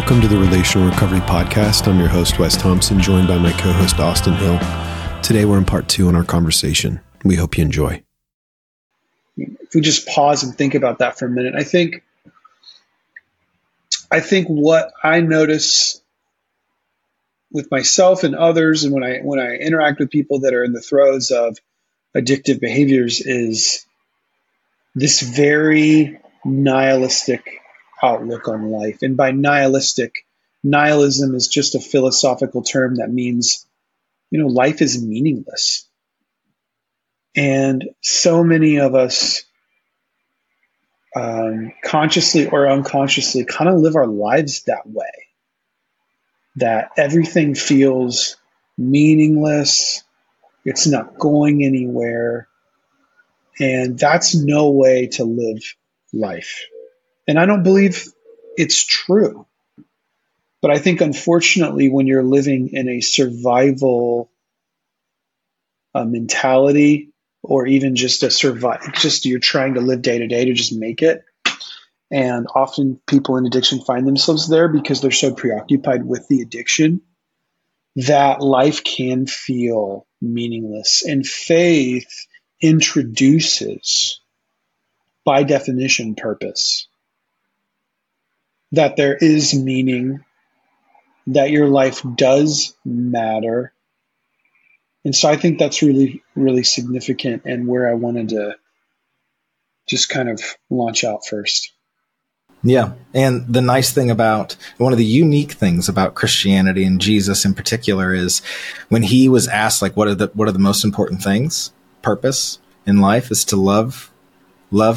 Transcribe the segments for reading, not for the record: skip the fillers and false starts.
Welcome to the Relational Recovery Podcast. I'm your host, Wes Thompson, joined by my co-host, Austin Hill. Today, we're in part two in our conversation. We hope you enjoy. If we just pause and think about that for a minute, I think what I notice with myself and others, and when I interact with people that are in the throes of addictive behaviors, is this very nihilistic outlook on life. And by nihilistic, nihilism is just a philosophical term that means, life is meaningless. And so many of us, consciously or unconsciously, kind of live our lives that way, that everything feels meaningless, it's not going anywhere, and that's no way to live life. And I don't believe it's true. But I think, unfortunately, when you're living in a survival mentality, or even just you're trying to live day to day to just make it. And often people in addiction find themselves there because they're so preoccupied with the addiction that life can feel meaningless. And faith introduces, by definition, purpose. That there is meaning, that your life does matter. And so I think that's really, really significant, and where I wanted to just kind of launch out first. Yeah. And the nice thing about, one of the unique things about Christianity and Jesus in particular, is when he was asked, like, what are the most important things, purpose in life, is to love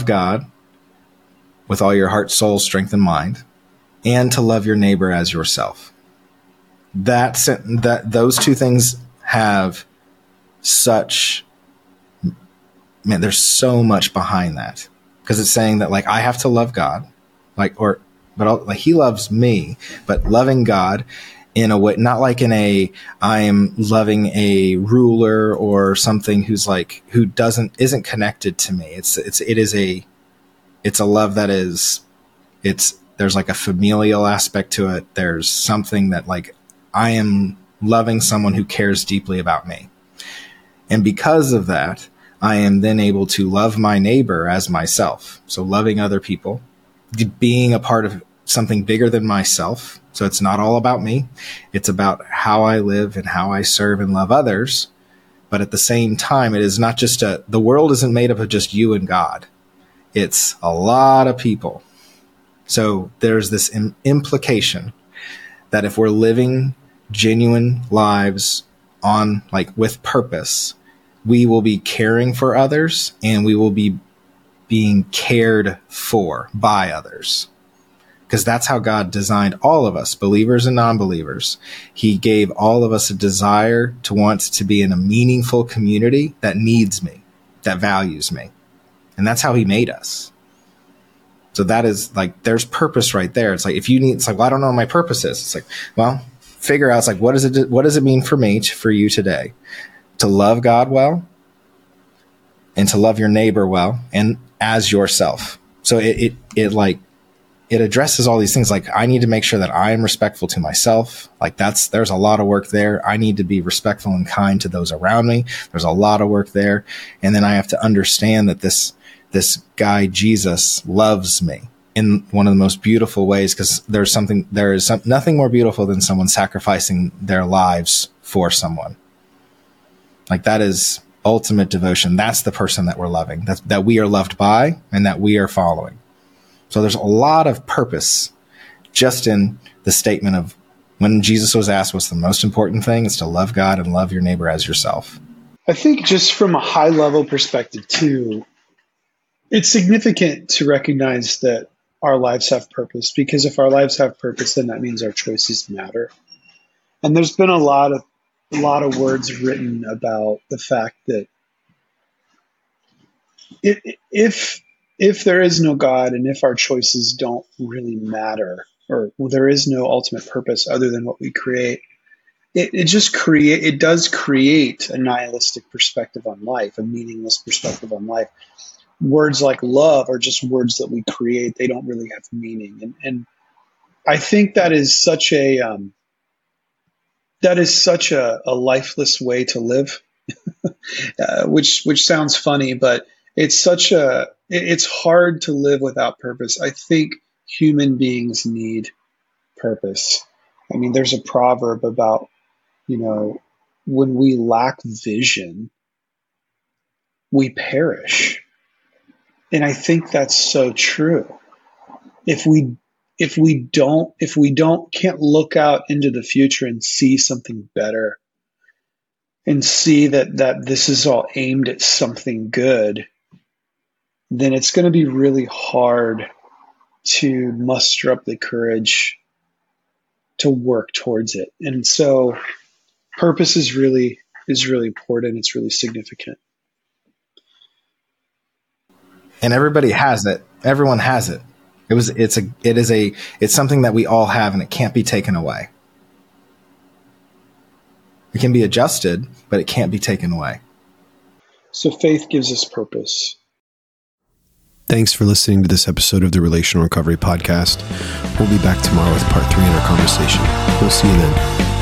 God with all your heart, soul, strength, and mind, and to love your neighbor as yourself. That those two things have such, man, there's so much behind that, because it's saying that, like, I have to love God, he loves me, but loving God in a way, not like in a, I'm loving a ruler or something who's like, who isn't connected to me. It's a love that there's like a familial aspect to it. There's something that, like, I am loving someone who cares deeply about me. And because of that, I am then able to love my neighbor as myself. So loving other people, being a part of something bigger than myself. So it's not all about me. It's about how I live and how I serve and love others. But at the same time, it is not just the world isn't made up of just you and God. It's a lot of people. So there's this implication that if we're living genuine lives with purpose, we will be caring for others, and we will be being cared for by others. Because that's how God designed all of us, believers and non-believers. He gave all of us a desire to want to be in a meaningful community that needs me, that values me. And that's how he made us. So that is, like, there's purpose right there. It's like, I don't know what my purpose is. It's like, well, figure out, it's like, what does it mean for me, for you today, to love God well and to love your neighbor well and as yourself. So it addresses all these things. Like, I need to make sure that I'm respectful to myself. Like, there's a lot of work there. I need to be respectful and kind to those around me. There's a lot of work there. And then I have to understand that this guy, Jesus, loves me in one of the most beautiful ways, because nothing more beautiful than someone sacrificing their lives for someone. Like, that is ultimate devotion. That's the person that we're loving, that we are loved by, and that we are following. So there's a lot of purpose just in the statement of, when Jesus was asked what's the most important thing, is to love God and love your neighbor as yourself. I think just from a high level perspective too, it's significant to recognize that our lives have purpose, because if our lives have purpose, then that means our choices matter. And there's been a lot of words written about the fact that if there is no God, and if our choices don't really matter, or there is no ultimate purpose other than what we create, it does create a nihilistic perspective on life, a meaningless perspective on life. Words like love are just words that we create. They don't really have meaning. And I think that is such a a lifeless way to live, which sounds funny, but it's hard to live without purpose. I think human beings need purpose. I mean, there's a proverb about, you know, when we lack vision, we perish. And I think that's so true. If we can't look out into the future and see something better and see that this is all aimed at something good, then it's going to be really hard to muster up the courage to work towards it. And so purpose is really important. It's really significant. And everybody has it. Everyone has it. It's something that we all have, and it can't be taken away. It can be adjusted, but it can't be taken away. So faith gives us purpose. Thanks for listening to this episode of the Relational Recovery Podcast. We'll be back tomorrow with part 3 in our conversation. We'll see you then.